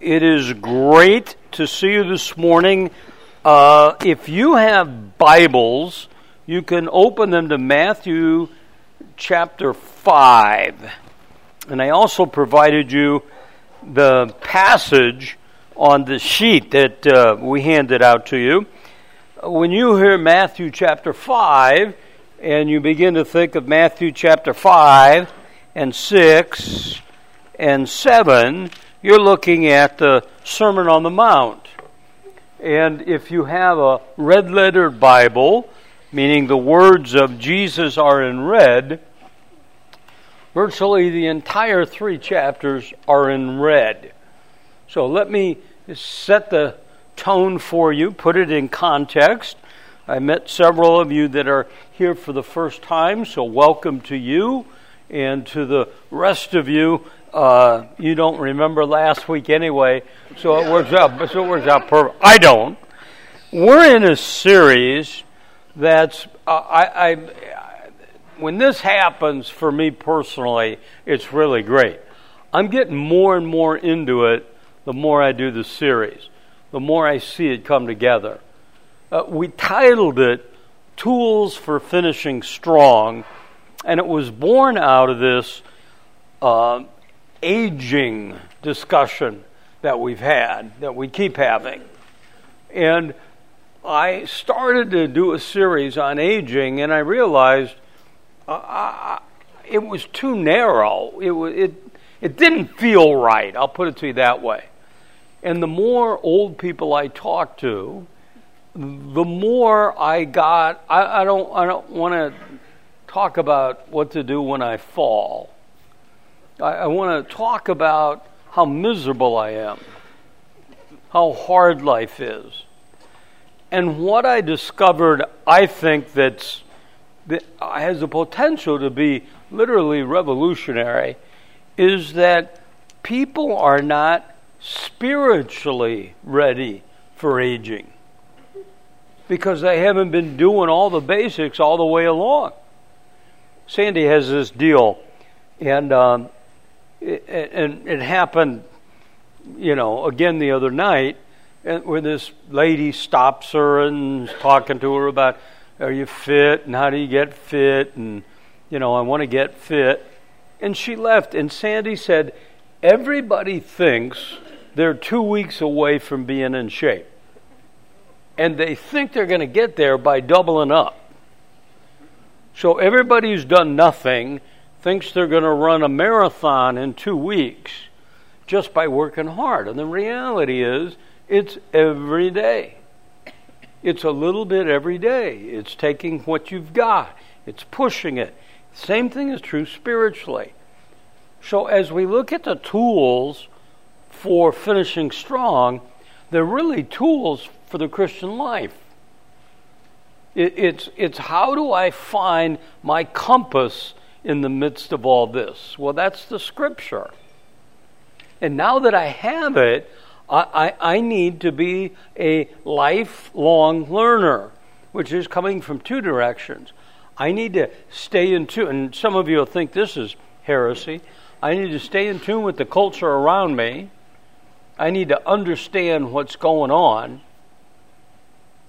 It is great to see you this morning. If you have Bibles, you can open them to Matthew chapter 5. And I also provided you the passage on the sheet that we handed out to you. When you hear Matthew chapter 5, and you begin to think of Matthew chapter 5 and 6 and 7, you're looking at the Sermon on the Mount. And if you have a red-letter Bible, meaning the words of Jesus are in red, virtually the entire three chapters are in red. So let me set the tone for you, put it in context. I met several of you that are here for the first time, so welcome to you and to the rest of you. You don't remember last week anyway, so it works out. So it works out perfect. I don't. We're in a series that's when this happens for me personally, it's really great. I'm getting more and more into it the more I do the series, the more I see it come together. We titled it "Tools for Finishing Strong," and it was born out of this aging discussion that we've had, that we keep having. And I started to do a series on aging, and I realized it was too narrow. It didn't feel right, I'll put it to you that way. And the more old people I talked to, the more I got, I don't want to talk about what to do when I fall. I want to talk about how miserable I am, how hard life is. And what I discovered, I think, that has the potential to be literally revolutionary, is that people are not spiritually ready for aging because they haven't been doing all the basics all the way along. Sandy has this deal, and it happened, again the other night, where this lady stops her and is talking to her about, are you fit, and how do you get fit, and, I want to get fit. And she left, and Sandy said, everybody thinks they're 2 weeks away from being in shape. And they think they're going to get there by doubling up. So everybody who's done nothing thinks they're going to run a marathon in 2 weeks just by working hard. And the reality is, it's every day. It's a little bit every day. It's taking what you've got. It's pushing it. Same thing is true spiritually. So as we look at the tools for finishing strong, they're really tools for the Christian life. It's how do I find my compass in the midst of all this? Well, that's the Scripture. And now that I have it, I need to be a lifelong learner, which is coming from two directions. I need to stay in tune, and some of you will think this is heresy. I need to stay in tune with the culture around me. I need to understand what's going on.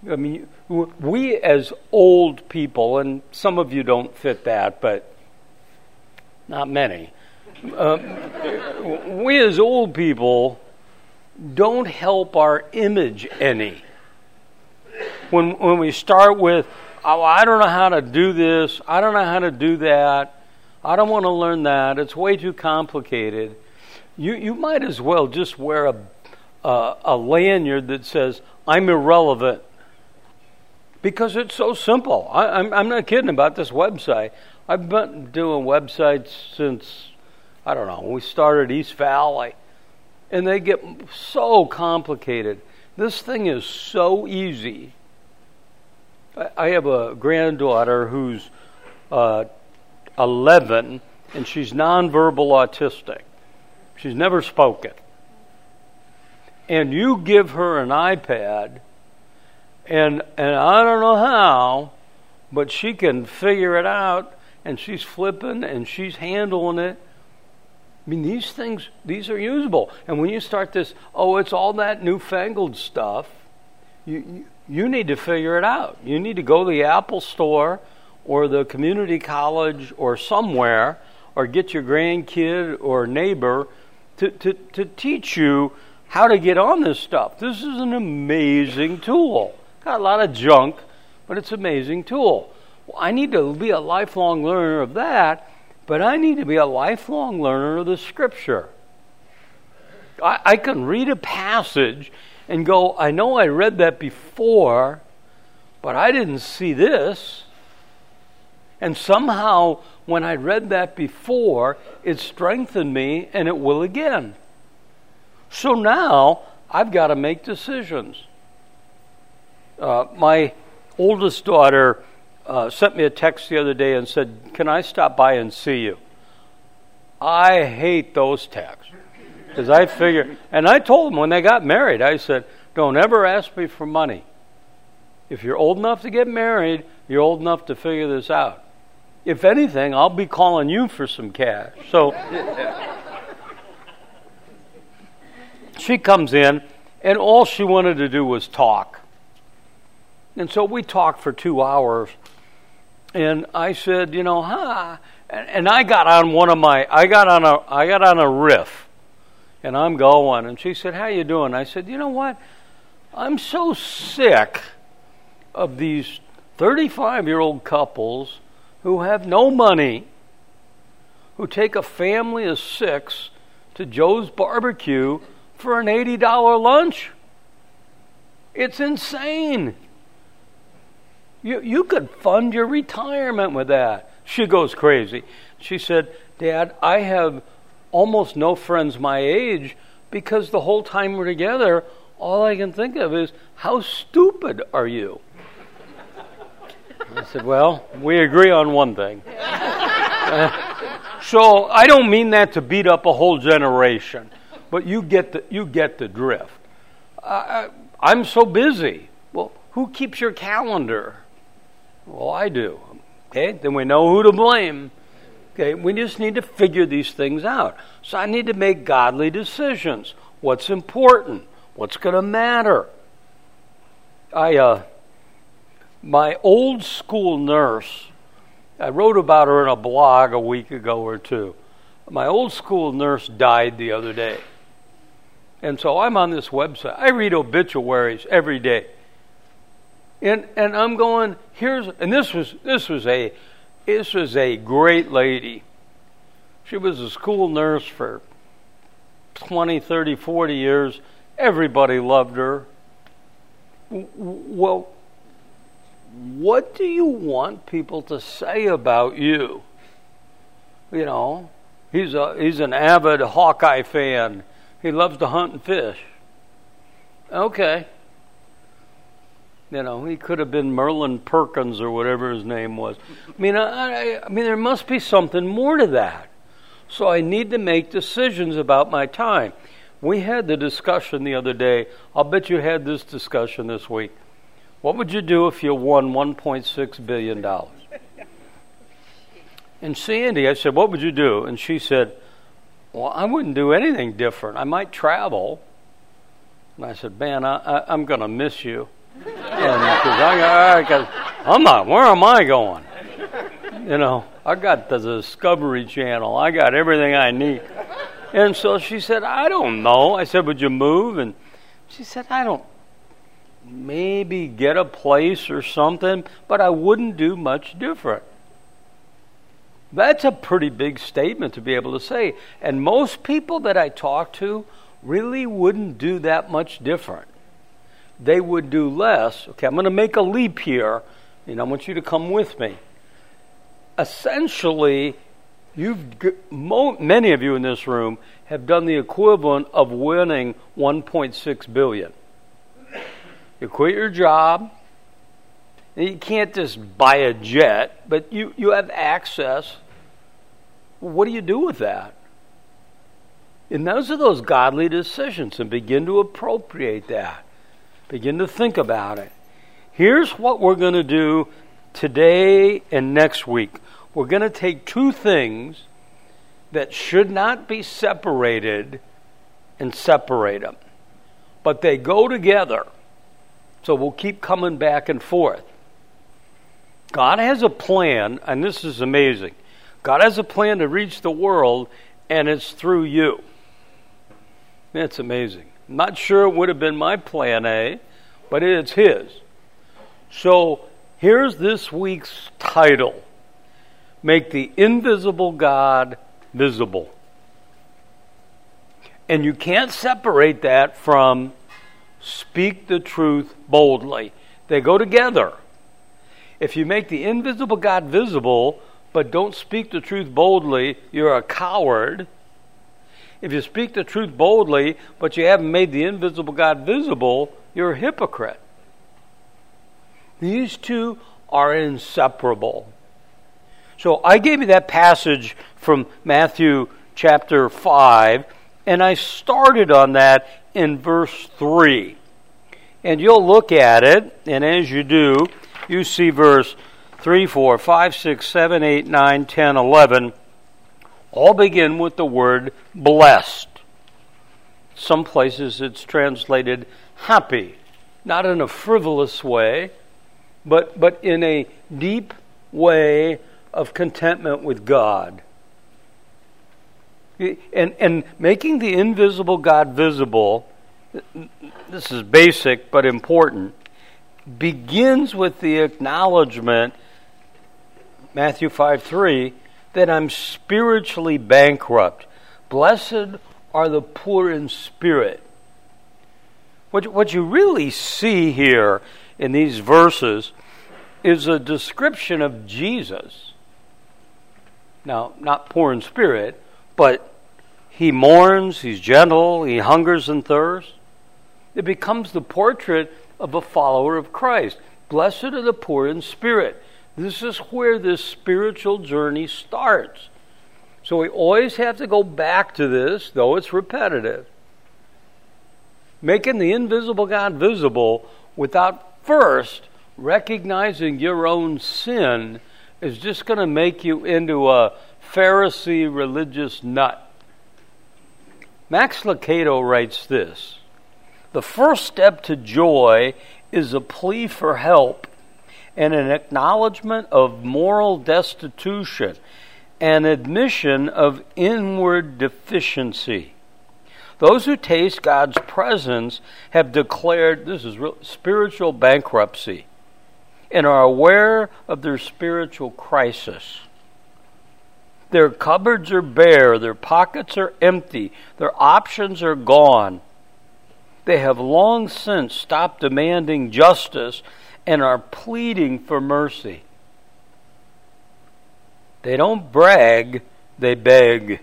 I mean, we as old people, and some of you don't fit that, but not many. We as old people don't help our image any. When we start with, oh, I don't know how to do this, I don't know how to do that, I don't want to learn that, it's way too complicated. You might as well just wear a lanyard that says, I'm irrelevant. Because it's so simple. I'm not kidding about this website. I've been doing websites since, I don't know, we started East Valley. And they get so complicated. This thing is so easy. I have a granddaughter who's 11, and she's nonverbal autistic. She's never spoken. And you give her an iPad, and I don't know how, but she can figure it out, and she's flipping, and she's handling it. I mean, these things, these are usable. And when you start this, oh, it's all that newfangled stuff, you need to figure it out. You need to go to the Apple Store or the community college or somewhere, or get your grandkid or neighbor to teach you how to get on this stuff. This is an amazing tool. Got a lot of junk, but it's an amazing tool. Well, I need to be a lifelong learner of that, but I need to be a lifelong learner of the Scripture. I can read a passage and go, I know I read that before, but I didn't see this. And somehow, when I read that before, it strengthened me, and it will again. So now, I've got to make decisions. My oldest daughter sent me a text the other day and said, can I stop by and see you? I hate those texts. Because I figure, and I told them when they got married, I said, don't ever ask me for money. If you're old enough to get married, you're old enough to figure this out. If anything, I'll be calling you for some cash. So she comes in, and all she wanted to do was talk. And so we talked for 2 hours, and I said, you know, and I got on one of my, I got on a riff, and I'm going. And she said, how you doing? I said, you know what? I'm so sick of these 35-year-old couples who have no money, who take a family of 6 to Joe's barbecue for an $80 lunch. It's insane. You could fund your retirement with that. She goes crazy. She said, Dad, I have almost no friends my age because the whole time we're together, all I can think of is, how stupid are you? I said, well, we agree on one thing. So I don't mean that to beat up a whole generation, but you get the drift. I'm so busy. Well, who keeps your calendar? Well, I do. Okay, then we know who to blame. Okay, we just need to figure these things out. So I need to make godly decisions. What's important? What's going to matter? My old school nurse, I wrote about her in a blog a week ago or two. My old school nurse died the other day. And so I'm on this website. I read obituaries every day. And I'm going, this was a great lady. She was a school nurse for 20, 30, 40 years. Everybody loved her. Well, what do you want people to say about you? You know, he's an avid Hawkeye fan. He loves to hunt and fish. Okay. You know, he could have been Merlin Perkins or whatever his name was. I mean, I mean, there must be something more to that. So I need to make decisions about my time. We had the discussion the other day. I'll bet you had this discussion this week. What would you do if you won $1.6 billion? And Sandy, I said, what would you do? And she said, well, I wouldn't do anything different. I might travel. And I said, man, I'm going to miss you. And I'm not, where am I going? You know, I got the Discovery Channel. I got everything I need. And so she said, I don't know. I said, would you move? And she said, I don't. Maybe get a place or something, but I wouldn't do much different. That's a pretty big statement to be able to say. And most people that I talk to really wouldn't do that much different. They would do less. Okay, I'm going to make a leap here, and I want you to come with me. Essentially, many of you in this room have done the equivalent of winning $1.6 billion. You quit your job. You can't just buy a jet, but you have access. What do you do with that? And those are those godly decisions, and begin to appropriate that. Begin to think about it. Here's what we're going to do today and next week. We're going to take two things that should not be separated and separate them. But they go together, so we'll keep coming back and forth. God has a plan, and this is amazing. God has a plan to reach the world, and it's through you. That's amazing. I'm not sure it would have been my plan A, but it's His. So here's this week's title: Make the Invisible God Visible. And you can't separate that from speak the truth boldly. They go together. If you make the invisible God visible, but don't speak the truth boldly, you're a coward. If you speak the truth boldly, but you haven't made the invisible God visible, you're a hypocrite. These two are inseparable. So I gave you that passage from Matthew chapter 5, and I started on that in verse 3. And you'll look at it, and as you do, you see verse 3, 4, 5, 6, 7, 8, 9, 10, 11, all begin with the word blessed. Some places it's translated happy, not in a frivolous way, but in a deep way of contentment with God. And making the invisible God visible, this is basic but important, begins with the acknowledgement, Matthew 5:3, that I'm spiritually bankrupt. Blessed are the poor in spirit. What you really see here in these verses is a description of Jesus. Now, not poor in spirit, but he mourns, he's gentle, he hungers and thirsts. It becomes the portrait of a follower of Christ. Blessed are the poor in spirit. This is where this spiritual journey starts. So we always have to go back to this, though it's repetitive. Making the invisible God visible without first recognizing your own sin is just going to make you into a Pharisee religious nut. Max Lucado writes this: the first step to joy is a plea for help and an acknowledgement of moral destitution, an admission of inward deficiency. Those who taste God's presence have declared, this is real, spiritual bankruptcy, and are aware of their spiritual crisis. Their cupboards are bare, their pockets are empty, their options are gone. They have long since stopped demanding justice and are pleading for mercy. They don't brag, they beg.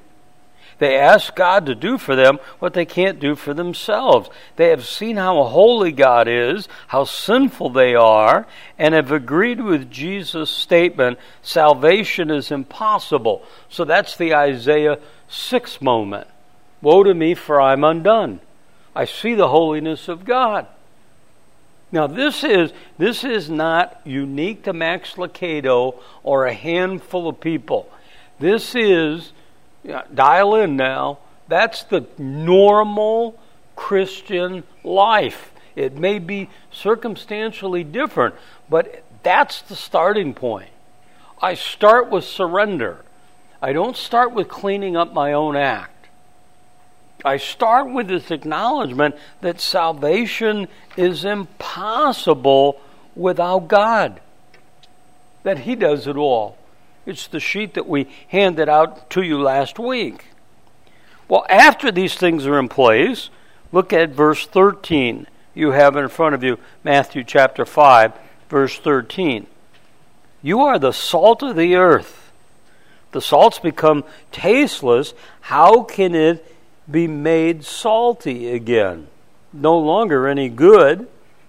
They ask God to do for them what they can't do for themselves. They have seen how holy God is, how sinful they are, and have agreed with Jesus' statement, salvation is impossible. So that's the Isaiah 6 moment. Woe to me, for I'm undone. I see the holiness of God. Now this is not unique to Max Lucado or a handful of people. This is, dial in now, that's the normal Christian life. It may be circumstantially different, but that's the starting point. I start with surrender. I don't start with cleaning up my own act. I start with this acknowledgement that salvation is impossible without God, that He does it all. It's the sheet that we handed out to you last week. Well, after these things are in place, look at verse 13. You have in front of you Matthew chapter 5, verse 13. You are the salt of the earth. The salt's become tasteless. How can it be made salty again? No longer any good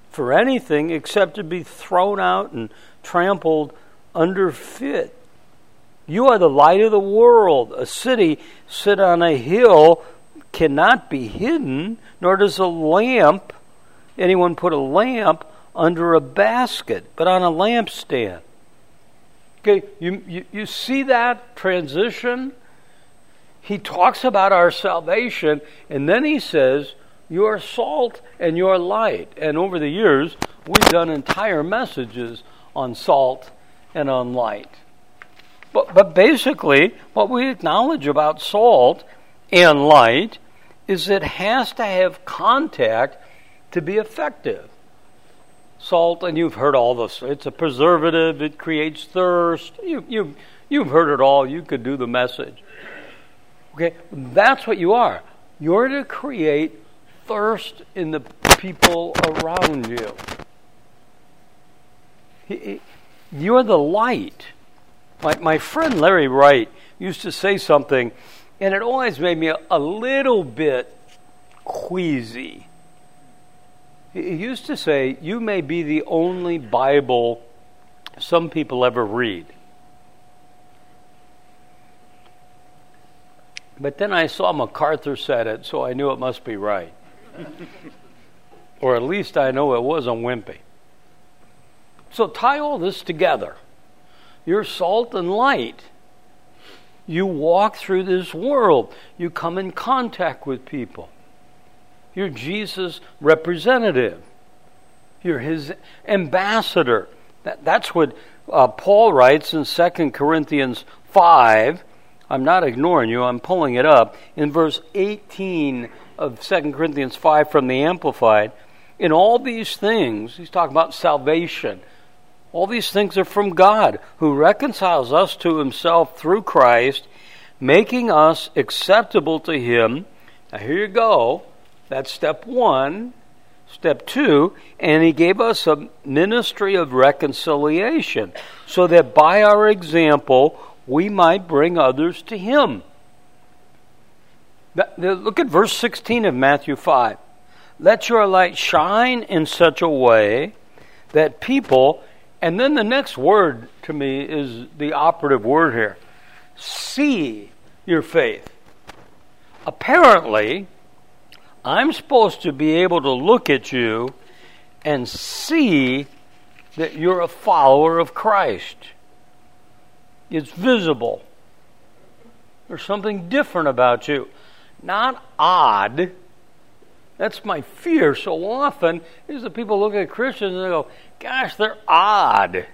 for anything except to be thrown out and trampled underfoot. You are the light of the world. A city set on a hill cannot be hidden, nor does anyone put a lamp under a basket, but on a lampstand. Okay, you see that transition? He talks about our salvation, and then he says, you are salt and you are light. And over the years, we've done entire messages on salt and on light. But basically, what we acknowledge about salt and light is it has to have contact to be effective. Salt, and you've heard all this, it's a preservative, it creates thirst. You've heard it all. You could do the message. Okay, that's what you are. You're to create thirst in the people around you. You're the light. My friend Larry Wright used to say something, and it always made me a little bit queasy. He used to say, you may be the only Bible some people ever read. But then I saw MacArthur said it, so I knew it must be right. Or at least I know it wasn't wimpy. So tie all this together. You're salt and light. You walk through this world. You come in contact with people. You're Jesus' representative. You're his ambassador. That's what Paul writes in 2 Corinthians 5. I'm not ignoring you. I'm pulling it up. In verse 18 of 2 Corinthians 5 from the Amplified, in all these things, he's talking about salvation. All these things are from God, who reconciles us to himself through Christ, making us acceptable to him. Now here you go. That's step one. Step two, and he gave us a ministry of reconciliation, so that by our example, we might bring others to him. Look at verse 16 of Matthew 5. Let your light shine in such a way that people, and then the next word to me is the operative word here, see your faith. Apparently, I'm supposed to be able to look at you and see that you're a follower of Christ. It's visible. There's something different about you. Not odd. That's my fear so often, is that people look at Christians and they go, gosh, they're odd.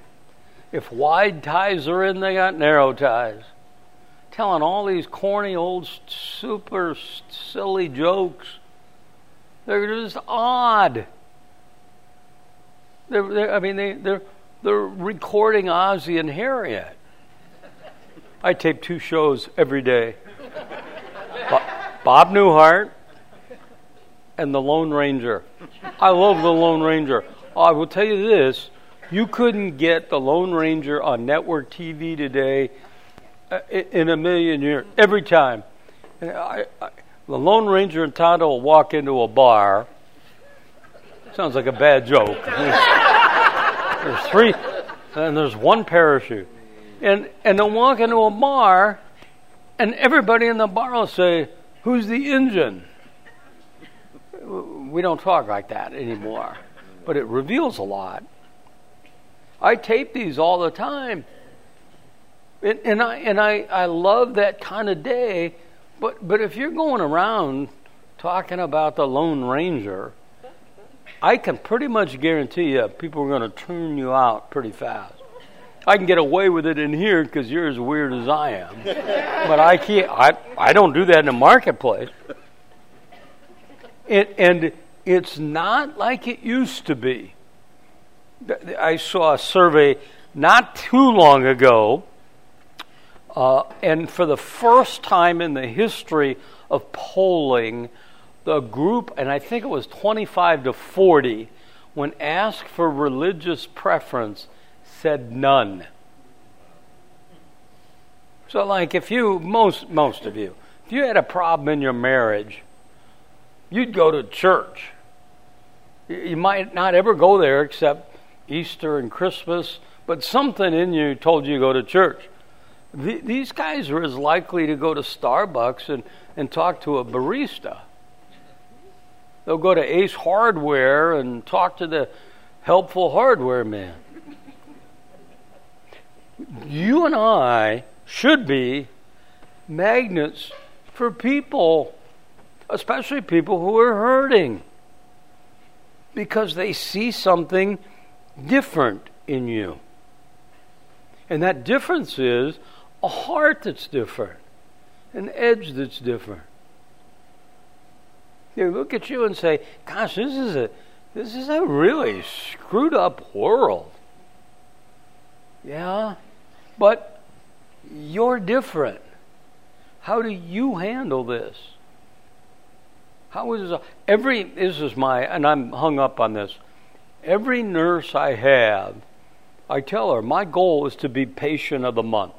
If wide ties are in, they got narrow ties. Telling all these corny old super silly jokes. They're just odd. They're recording Ozzy and Harriet. I tape two shows every day. Bob Newhart and The Lone Ranger. I love The Lone Ranger. I will tell you this, you couldn't get The Lone Ranger on network TV today in a million years, every time. The Lone Ranger and Tonto will walk into a bar. Sounds like a bad joke. There's three, and there's one parachute. And they'll walk into a bar, and everybody in the bar will say, who's the engine? We don't talk like that anymore. But it reveals a lot. I tape these all the time. And I love that kind of day, but if you're going around talking about the Lone Ranger, I can pretty much guarantee you people are going to turn you out pretty fast. I can get away with it in here because you're as weird as I am. But I can't. I don't do that in the marketplace. And it's not like it used to be. I saw a survey not too long ago, and for the first time in the history of polling, the group, and I think it was 25 to 40, when asked for religious preference, said none. So like if you, most of you, if you had a problem in your marriage, you'd go to church. You might not ever go there except Easter and Christmas, but something in you told you to go to church. These guys are as likely to go to Starbucks and talk to a barista. They'll go to Ace Hardware and talk to the helpful hardware man. You and I should be magnets for people, especially people who are hurting, because they see something different in you. And that difference is a heart that's different, an edge that's different. They look at you and say, gosh, this is a really screwed up world. Yeah, but you're different. How do you handle this? How is every, this is my, and I'm hung up on this, every nurse I have, I tell her, my goal is to be patient of the month.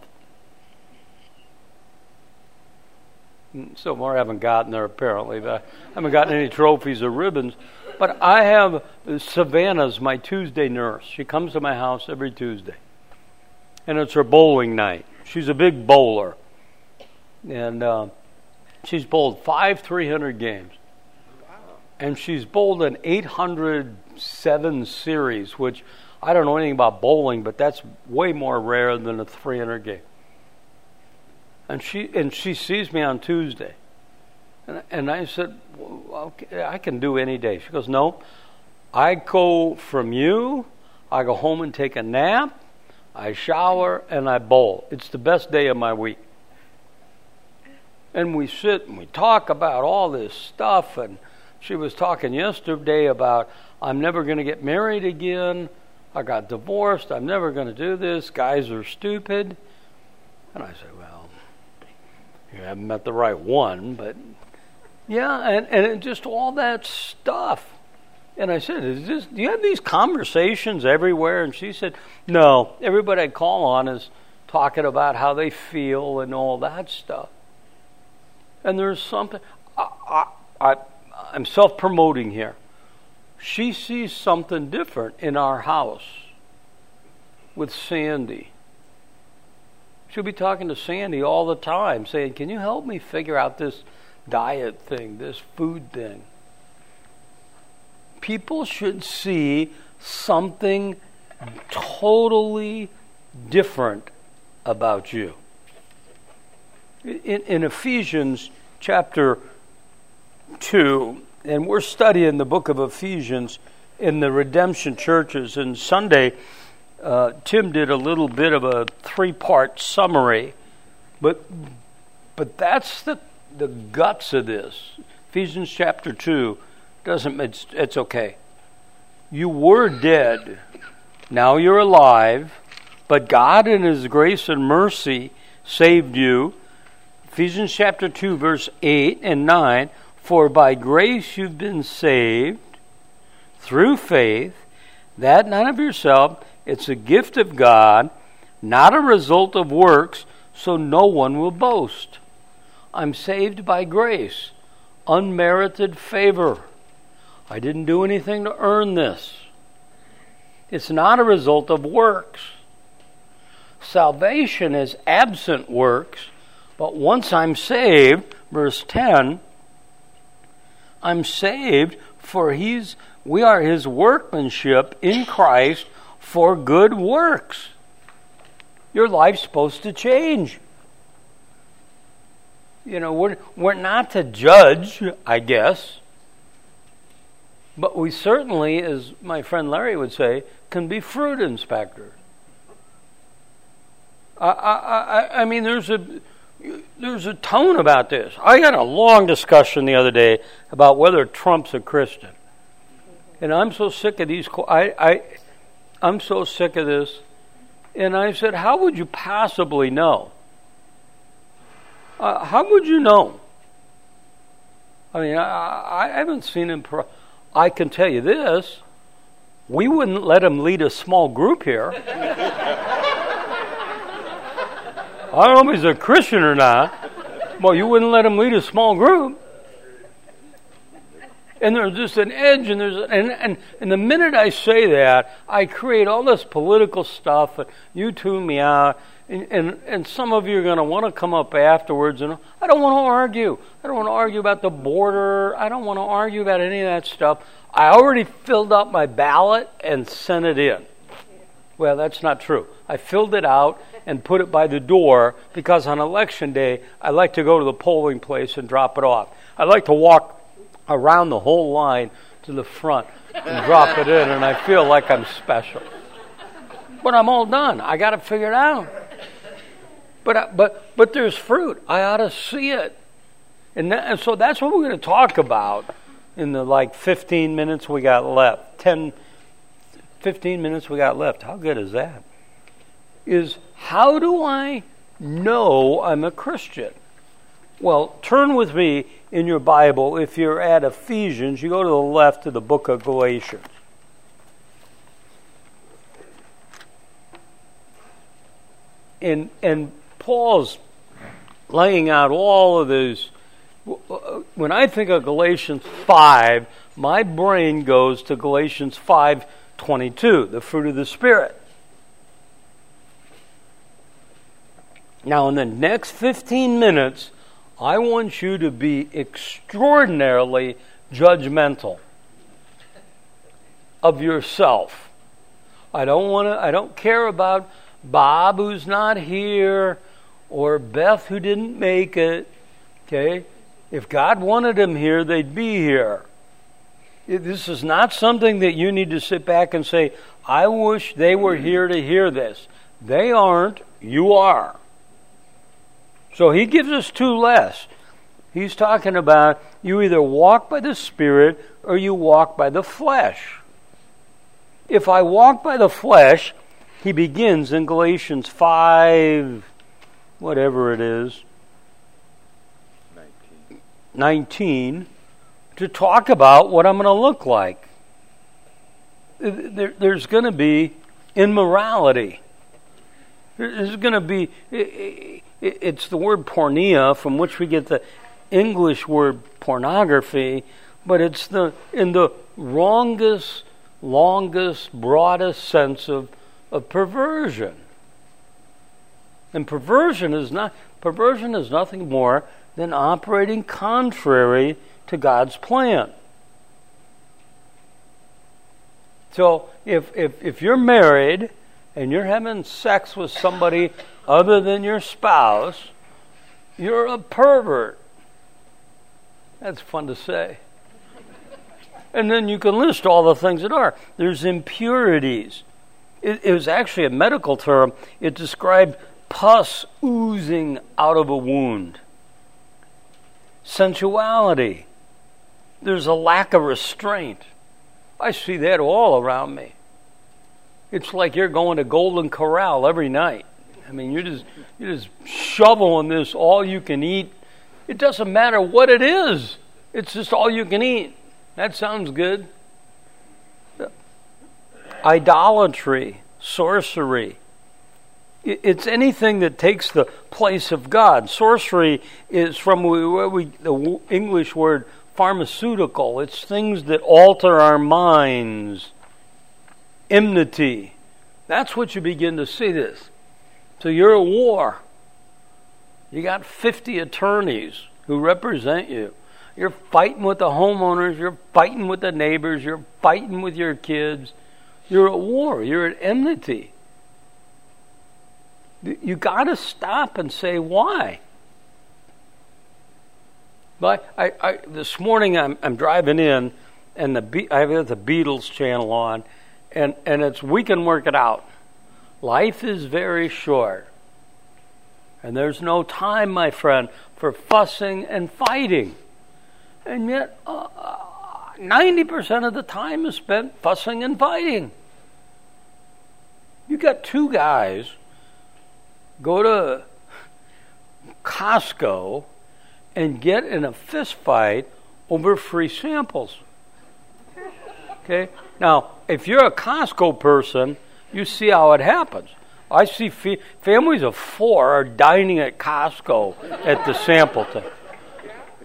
So far I haven't gotten there apparently, but I haven't gotten any trophies or ribbons. But I have, Savannah's my Tuesday nurse. She comes to my house every Tuesday. And it's her bowling night. She's a big bowler. And she's bowled 5 300 games. Wow. And she's bowled an 807 series, which I don't know anything about bowling, but that's way more rare than a 300 game. And she sees me on Tuesday. And I said, well, okay, I can do any day. She goes, no, I go from you, I go home and take a nap, I shower, and I bowl. It's the best day of my week. And we sit and we talk about all this stuff. And she was talking yesterday about, I'm never going to get married again. I got divorced. I'm never going to do this. Guys are stupid. And I said, well, you haven't met the right one, but... yeah, and just all that stuff. And I said, do you have these conversations everywhere? And she said, no, everybody I call on is talking about how they feel and all that stuff. And there's something, I'm self-promoting here. She sees something different in our house with Sandy. She'll be talking to Sandy all the time, saying, can you help me figure out this diet thing, this food thing? People should see something totally different about you. In Ephesians chapter 2, and we're studying the book of Ephesians in the Redemption Churches, and Sunday Tim did a little bit of a three-part summary, but that's the guts of this. Ephesians chapter 2 doesn't, it's okay. You were dead, now you're alive, but God in his grace and mercy saved you. Ephesians chapter 2 verse 8 and 9, for by grace you've been saved through faith, that not of yourself, it's a gift of God, not a result of works, so no one will boast. I'm saved by grace, unmerited favor. I didn't do anything to earn this. It's not a result of works. Salvation is absent works, but once I'm saved, verse 10, I'm saved for we are his workmanship in Christ for good works. Your life's supposed to change. You know, we're not to judge, I guess. But we certainly, as my friend Larry would say, can be fruit inspectors. I mean, there's a tone about this. I had a long discussion the other day about whether Trump's a Christian. And I'm so sick of these... I'm so sick of this. And I said, how would you possibly know? How would you know? I mean, I haven't seen him. I can tell you this. We wouldn't let him lead a small group here. I don't know if he's a Christian or not. Well, you wouldn't let him lead a small group. And there's just an edge, and the minute I say that, I create all this political stuff, and you tune me out, and some of you are going to want to come up afterwards, and I don't want to argue. I don't want to argue about the border. I don't want to argue about any of that stuff. I already filled up my ballot and sent it in. Well, that's not true. I filled it out and put it by the door because on election day, I like to go to the polling place and drop it off. I like to walk around the whole line to the front and drop it in, and I feel like I'm special. But I'm all done. I got it figured out. But there's fruit. I ought to see it. And so that's what we're going to talk about in the 15 minutes we got left. 15 minutes we got left. How good is that? Is how do I know I'm a Christian? Well, turn with me in your Bible. If you're at Ephesians, you go to the left of the book of Galatians. And Paul's laying out all of these. When I think of Galatians 5, my brain goes to Galatians 5:22, the fruit of the Spirit. Now, in the next 15 minutes, I want you to be extraordinarily judgmental of yourself. I don't care about Bob, who's not here, or Beth, who didn't make it. Okay? If God wanted them here, they'd be here. This is not something that you need to sit back and say, I wish they were here to hear this. They aren't. You are. So he gives us two less. He's talking about you either walk by the Spirit or you walk by the flesh. If I walk by the flesh, he begins in Galatians 5, whatever it is, 19, to talk about what I'm going to look like. There's going to be immorality. There's going to be, it's the word pornea, from which we get the English word pornography, but it's in the wrongest, longest, broadest sense of perversion. And perversion is nothing more than operating contrary to God's plan. So if you're married and you're having sex with somebody other than your spouse, you're a pervert. That's fun to say. And then you can list all the things that are. There's impurities. It was actually a medical term. It described pus oozing out of a wound. Sensuality. There's a lack of restraint. I see that all around me. It's like you're going to Golden Corral every night. I mean, you're just shoveling this all you can eat. It doesn't matter what it is. It's just all you can eat. That sounds good. Idolatry, sorcery. It's anything that takes the place of God. Sorcery is from the English word pharmaceutical. It's things that alter our minds. Enmity. That's what you begin to see this. So you're at war. You got 50 attorneys who represent you. You're fighting with the homeowners. You're fighting with the neighbors. You're fighting with your kids. You're at war. You're at enmity. You got to stop and say why. But this morning I'm driving in, and I have the Beatles channel on, and it's "We Can Work It Out." Life is very short, and there's no time, my friend, for fussing and fighting. And yet, 90% of the time is spent fussing and fighting. You got two guys go to Costco and get in a fist fight over free samples. Okay? Now, if you're a Costco person, you see how it happens. I see families of four are dining at Costco at the sample thing.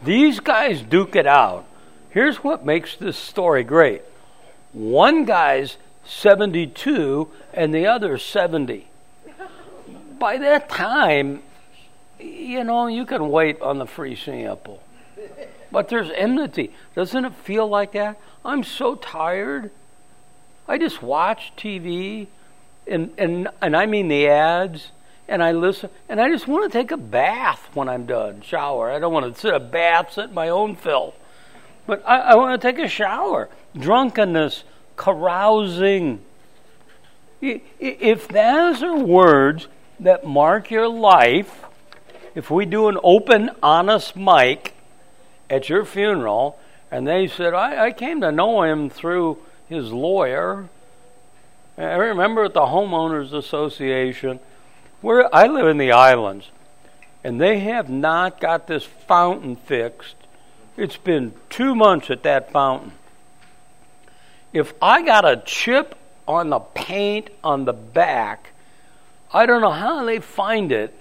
These guys duke it out. Here's what makes this story great. One guy's 72 and the other's 70. By that time, you can wait on the free sample. But there's enmity. Doesn't it feel like that? I'm so tired. I just watch TV and I mean the ads, and I listen, and I just want to take a bath when I'm done, shower. I don't want to sit in my own filth, but I want to take a shower. Drunkenness, carousing. If those are words that mark your life, if we do an open, honest mic at your funeral, and they said, I came to know him through his lawyer. I remember at the Homeowners Association, where I live in the islands, and they have not got this fountain fixed. It's been 2 months at that fountain. If I got a chip on the paint on the back, I don't know how they find it.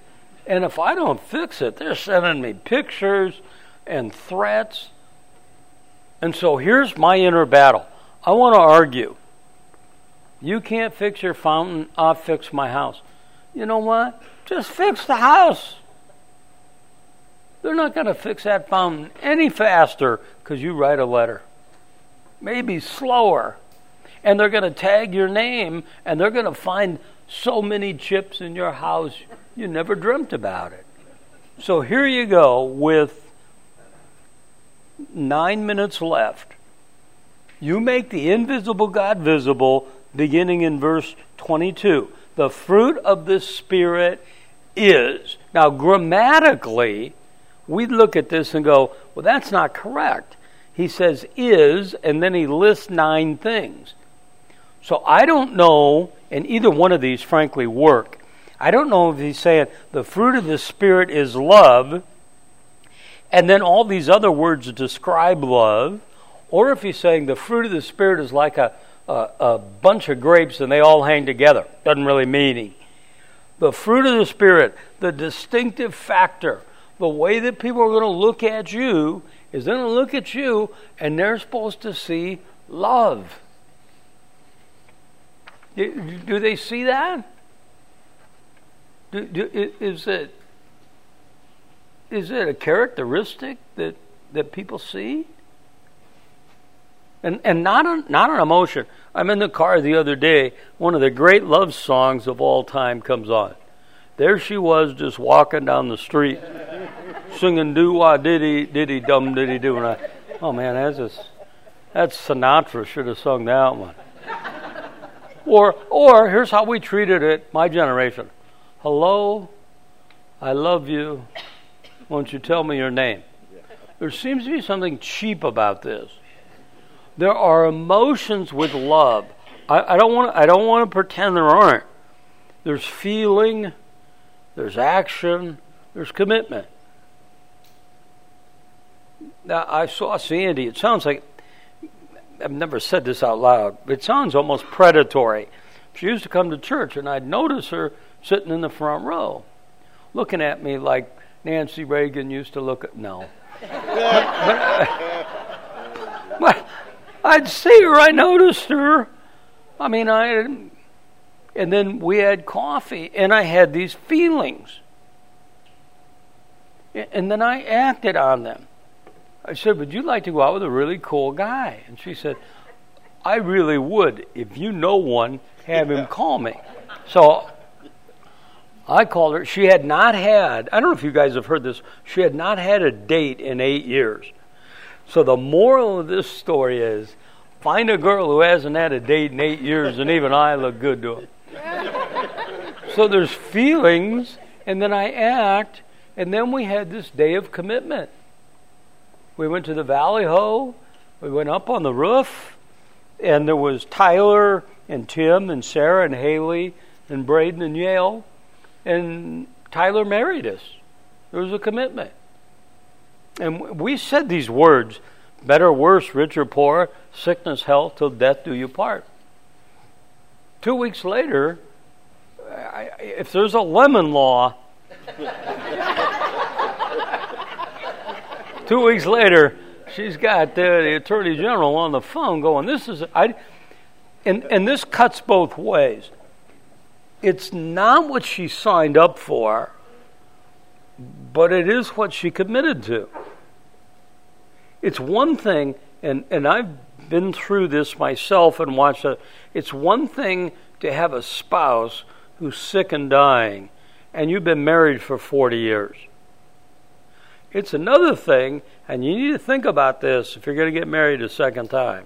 And if I don't fix it, they're sending me pictures and threats. And so here's my inner battle. I want to argue. You can't fix your fountain, I'll fix my house. You know what? Just fix the house. They're not going to fix that fountain any faster because you write a letter. Maybe slower. And they're going to tag your name, and they're going to find so many chips in your house you never dreamt about it. So here you go with 9 minutes left. You make the invisible God visible, beginning in verse 22. The fruit of the Spirit is. Now, grammatically, we look at this and go, well, that's not correct. He says is, and then he lists 9 things. So I don't know, and either one of these, frankly, work. I don't know if he's saying the fruit of the Spirit is love, and then all these other words describe love, or if he's saying the fruit of the Spirit is like a bunch of grapes and they all hang together. Doesn't really mean anything. The fruit of the Spirit, the distinctive factor, the way that people are going to look at you is they're going to look at you and they're supposed to see love. Do they see that? Is it a characteristic that people see? And not an emotion. I'm in the car the other day. One of the great love songs of all time comes on. There she was, just walking down the street, singing "Doo Wah Diddy Diddy Dum Diddy Doo." And I, oh man, that's Sinatra. Should have sung that one. Or here's how we treated it, my generation. Hello, I love you. Won't you tell me your name? There seems to be something cheap about this. There are emotions with love. I don't want to pretend there aren't. There's feeling, there's action, there's commitment. Now, I saw Sandy. It sounds like, I've never said this out loud, but it sounds almost predatory. She used to come to church, and I'd notice her sitting in the front row, looking at me like Nancy Reagan used to look at, no. But I'd see her, I noticed her. I mean, and then we had coffee, and I had these feelings. And then I acted on them. I said, would you like to go out with a really cool guy? And she said, I really would. If you know one, have him call me. So I called her. She had not had, I don't know if you guys have heard this, she had not had a date in 8 years. So the moral of this story is, find a girl who hasn't had a date in 8 years, and even I look good to her. So there's feelings, and then I act, and then we had this day of commitment. We went to the Valley Ho, we went up on the roof, and there was Tyler and Tim and Sarah and Haley and Braden and Yale, and Tyler married us. There was a commitment. And we said these words, better, worse, rich or poor, sickness, health, till death do you part. 2 weeks later, if there's a lemon law, 2 weeks later, she's got the Attorney General on the phone going, this is, and this cuts both ways. It's not what she signed up for, but it is what she committed to. It's one thing, and I've been through this myself and watched it. It's one thing to have a spouse who's sick and dying, and you've been married for 40 years. It's another thing, and you need to think about this if you're going to get married a second time.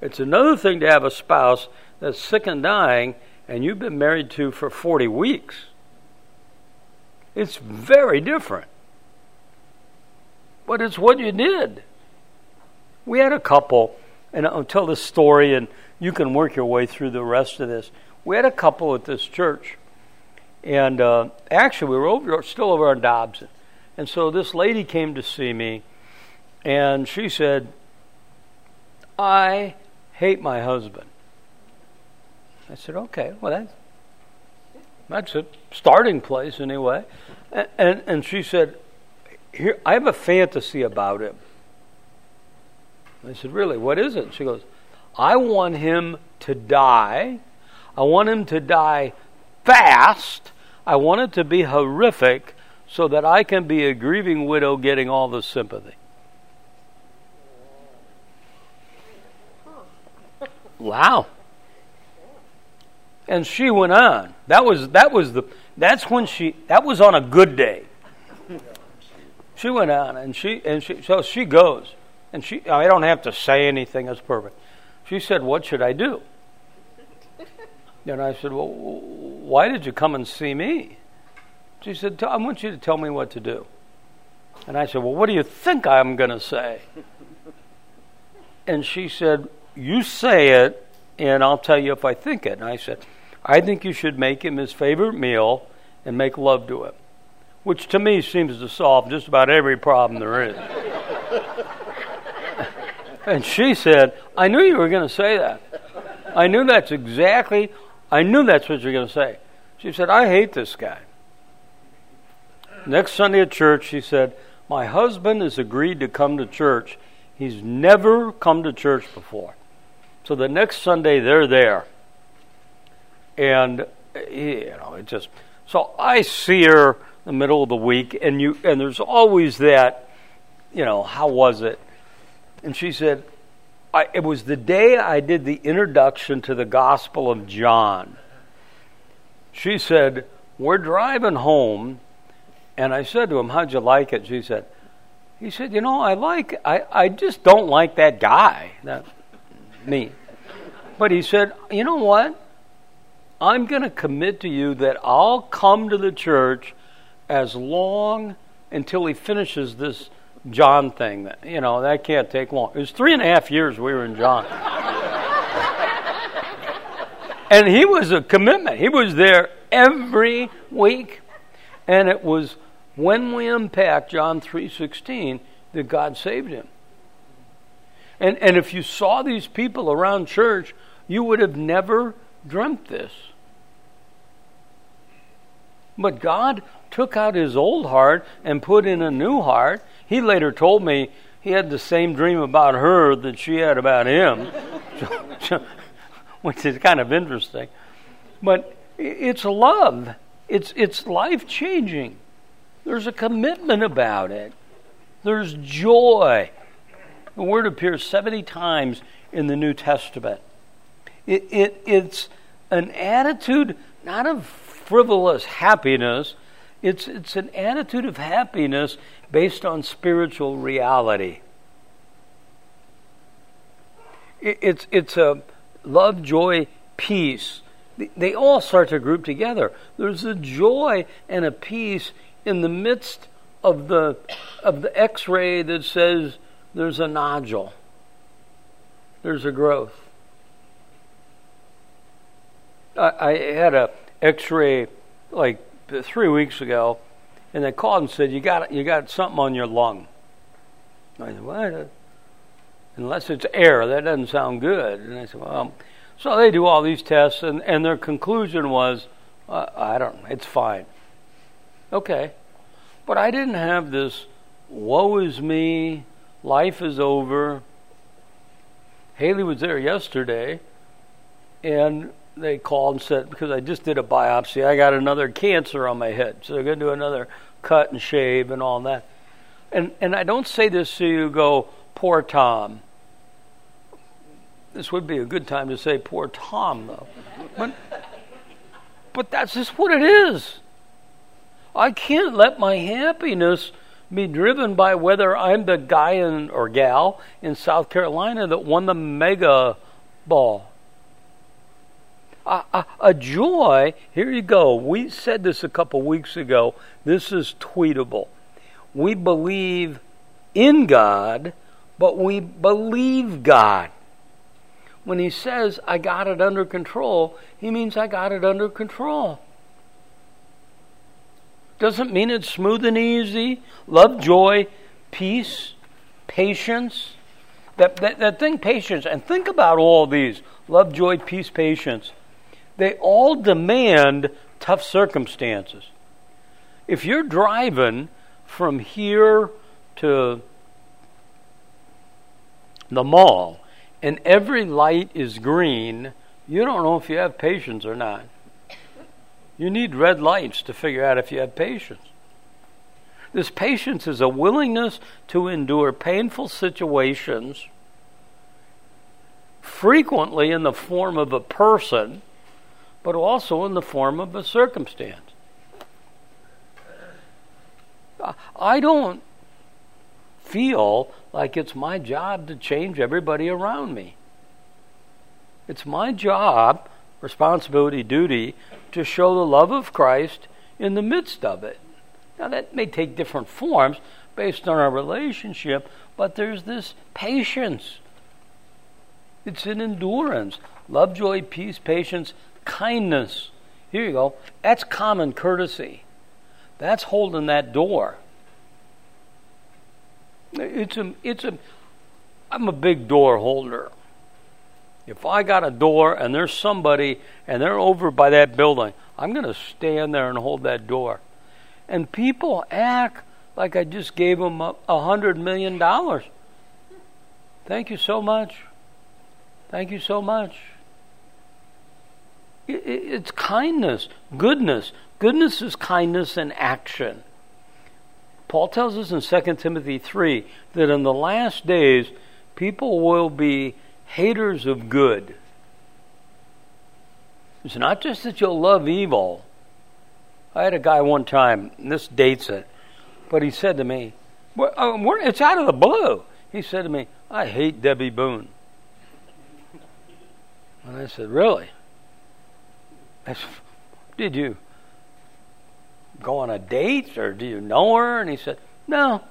It's another thing to have a spouse that's sick and dying, and you've been married to for 40 weeks. It's very different. But it's what you did. We had a couple, and I'll tell this story, and you can work your way through the rest of this. We had a couple at this church, and actually we were still over on Dobson. And so this lady came to see me, and she said, "I hate my husband." I said, "Okay, well, that's a starting place anyway." And she said, "Here, I have a fantasy about him." I said, "Really, what is it?" She goes, "I want him to die. I want him to die fast. I want it to be horrific so that I can be a grieving widow getting all the sympathy." Wow. And she went on. That was on a good day. She went on, and so she goes. And I don't have to say anything, that's perfect. She said, "What should I do?" And I said, "Well, why did you come and see me?" She said, "I want you to tell me what to do." And I said, "Well, what do you think I'm going to say?" And she said, "You say it, and I'll tell you if I think it." And I said, "I think you should make him his favorite meal and make love to him," which to me seems to solve just about every problem there is. And she said, "I knew you were going to say that. I knew that's what you're going to say." She said, "I hate this guy." Next Sunday at church, she said, "My husband has agreed to come to church. He's never come to church before." So the next Sunday, they're there. And, it just... So I see her in the middle of the week, and there's always that, how was it? And she said, "It was the day I did the introduction to the Gospel of John." She said, "We're driving home, and I said to him, 'How'd you like it?' She said, he said, 'I just don't like that guy,'" not me. "But he said, 'You know what? I'm going to commit to you that I'll come to the church until he finishes this John thing. That can't take long.'" It was 3.5 years we were in John. And he was a commitment. He was there every week. And it was when we unpacked John 3:16 that God saved him. And if you saw these people around church, you would have never dreamt this. But God took out his old heart and put in a new heart. He later told me he had the same dream about her that she had about him, which is kind of interesting. But it's love. It's life-changing. There's a commitment about it. There's joy. The word appears 70 times in the New Testament. It's an attitude not of frivolous happiness. It's an attitude of happiness based on spiritual reality. It's a love, joy, peace. They all start to group together. There's a joy and a peace in the midst of the X-ray that says there's a nodule, there's a growth. I had a X-ray like 3 weeks ago, and they called and said, you got something on your lung. I said, "What? Unless it's air, that doesn't sound good." And I said, "Well," so they do all these tests, and their conclusion was, "I don't know, it's fine." Okay. But I didn't have this, woe is me, life is over. Haley was there yesterday, and they called and said, because I just did a biopsy, I got another cancer on my head, so they're going to do another cut and shave and all that. And I don't say this so you go, "Poor Tom." This would be a good time to say poor Tom, though. But that's just what it is. I can't let my happiness be driven by whether I'm the guy or gal in South Carolina that won the mega ball. A joy, here you go. We said this a couple weeks ago. This is tweetable. We believe in God, but we believe God. When he says, I got it under control, he means I got it under control. Doesn't mean it's smooth and easy. Love, joy, peace, patience. That thing, patience. And think about all these. Love, joy, peace, patience. They all demand tough circumstances. If you're driving from here to the mall and every light is green, you don't know if you have patience or not. You need red lights to figure out if you have patience. This patience is a willingness to endure painful situations, frequently in the form of a person, but also in the form of a circumstance. I don't feel like it's my job to change everybody around me. It's my job, responsibility, duty, to show the love of Christ in the midst of it. Now, that may take different forms based on our relationship, but there's this patience. It's an endurance. Love, joy, peace, patience, kindness. Here you go. That's common courtesy. That's holding that door. I'm a big door holder. If I got a door and there's somebody and they're over by that building, I'm going to stand there and hold that door. And people act like I just gave them $100 million. Thank you so much. Thank you so much. It's kindness, goodness. Goodness is kindness in action. Paul tells us in 2 Timothy 3 that in the last days, people will be haters of good. It's not just that you'll love evil. I had a guy one time, and this dates it, but he said to me, it's out of the blue. He said to me, I hate Debbie Boone. And I said, really? I said, did you go on a date, or do you know her? And he said, no.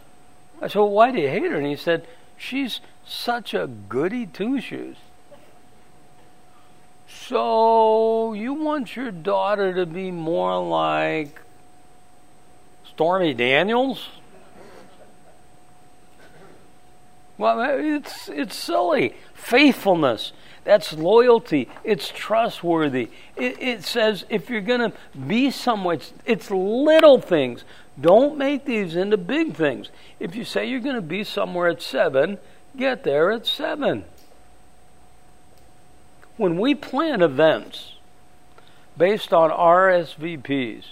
I said, well, why do you hate her? And he said, she's such a goody two-shoes. So you want your daughter to be more like Stormy Daniels? Well, it's silly. Faithfulness. That's loyalty. It's trustworthy. It says if you're going to be somewhere, it's little things. Don't make these into big things. If you say you're going to be somewhere at 7, get there at 7. When we plan events based on RSVPs,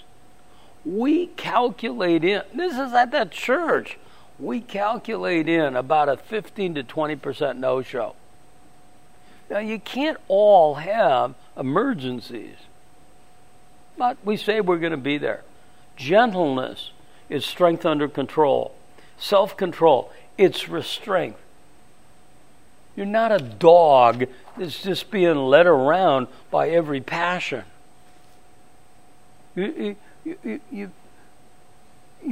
we calculate in, this is at that church, we calculate in about a 15 to 20% no-show. Now, you can't all have emergencies, but we say we're going to be there. Gentleness is strength under control. Self-control, it's restraint. You're not a dog that's just being led around by every passion. You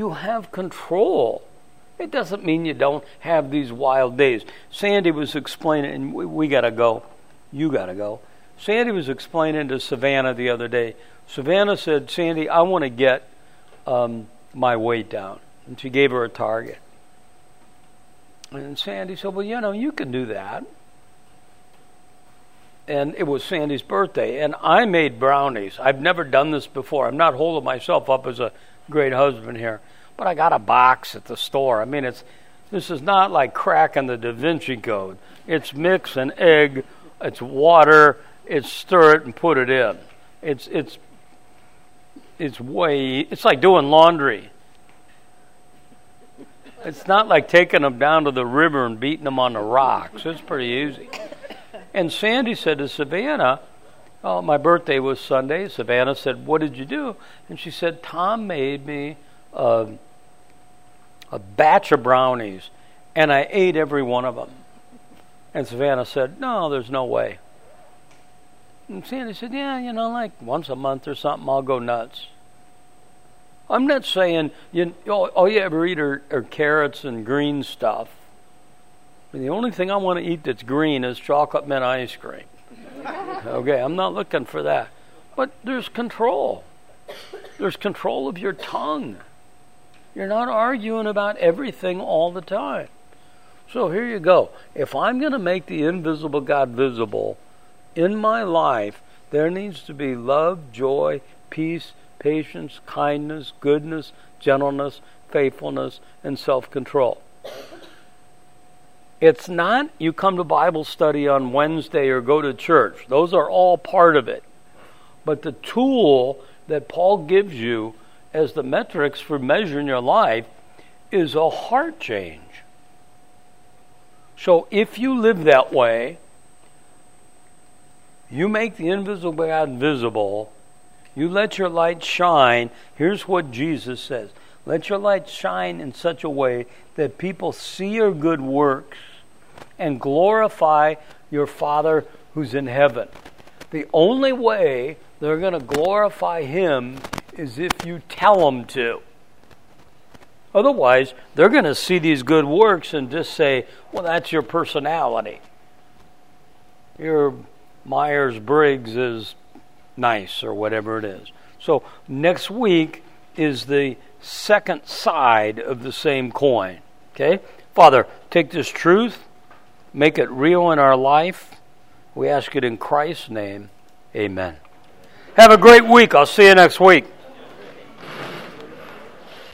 have control. It doesn't mean you don't have these wild days. Sandy was explaining, and we got to go. You got to go. Sandy was explaining to Savannah the other day. Savannah said, Sandy, I want to get my weight down. And she gave her a target. And Sandy said, well, you can do that. And it was Sandy's birthday. And I made brownies. I've never done this before. I'm not holding myself up as a great husband here. But I got a box at the store. I mean, this is not like cracking the Da Vinci Code. It's mix an egg, it's water, it's stir it and put it in. It's like doing laundry. It's not like taking them down to the river and beating them on the rocks. It's pretty easy. And Sandy said to Savannah, oh, my birthday was Sunday. Savannah said, what did you do? And she said, Tom made me a batch of brownies, and I ate every one of them. And Savannah said, no, there's no way. And Sandy said, yeah, you know, like once a month or something, I'll go nuts. I'm not saying all you ever eat are carrots and green stuff. I mean, the only thing I want to eat that's green is chocolate mint ice cream. Okay, I'm not looking for that. But there's control. There's control of your tongue. You're not arguing about everything all the time. So here you go. If I'm going to make the invisible God visible in my life, there needs to be love, joy, peace, patience, kindness, goodness, gentleness, faithfulness, and self-control. It's not you come to Bible study on Wednesday or go to church. Those are all part of it. But the tool that Paul gives you as the metrics for measuring your life is a heart change. So if you live that way, you make the invisible God visible. You let your light shine. Here's what Jesus says. Let your light shine in such a way that people see your good works and glorify your Father who's in heaven. The only way they're going to glorify Him is if you tell them to. Otherwise, they're going to see these good works and just say, well, that's your personality. Your Myers-Briggs is nice or whatever it is. So next week is the second side of the same coin. Okay? Father, take this truth, make it real in our life. We ask it in Christ's name. Amen. Have a great week. I'll see you next week.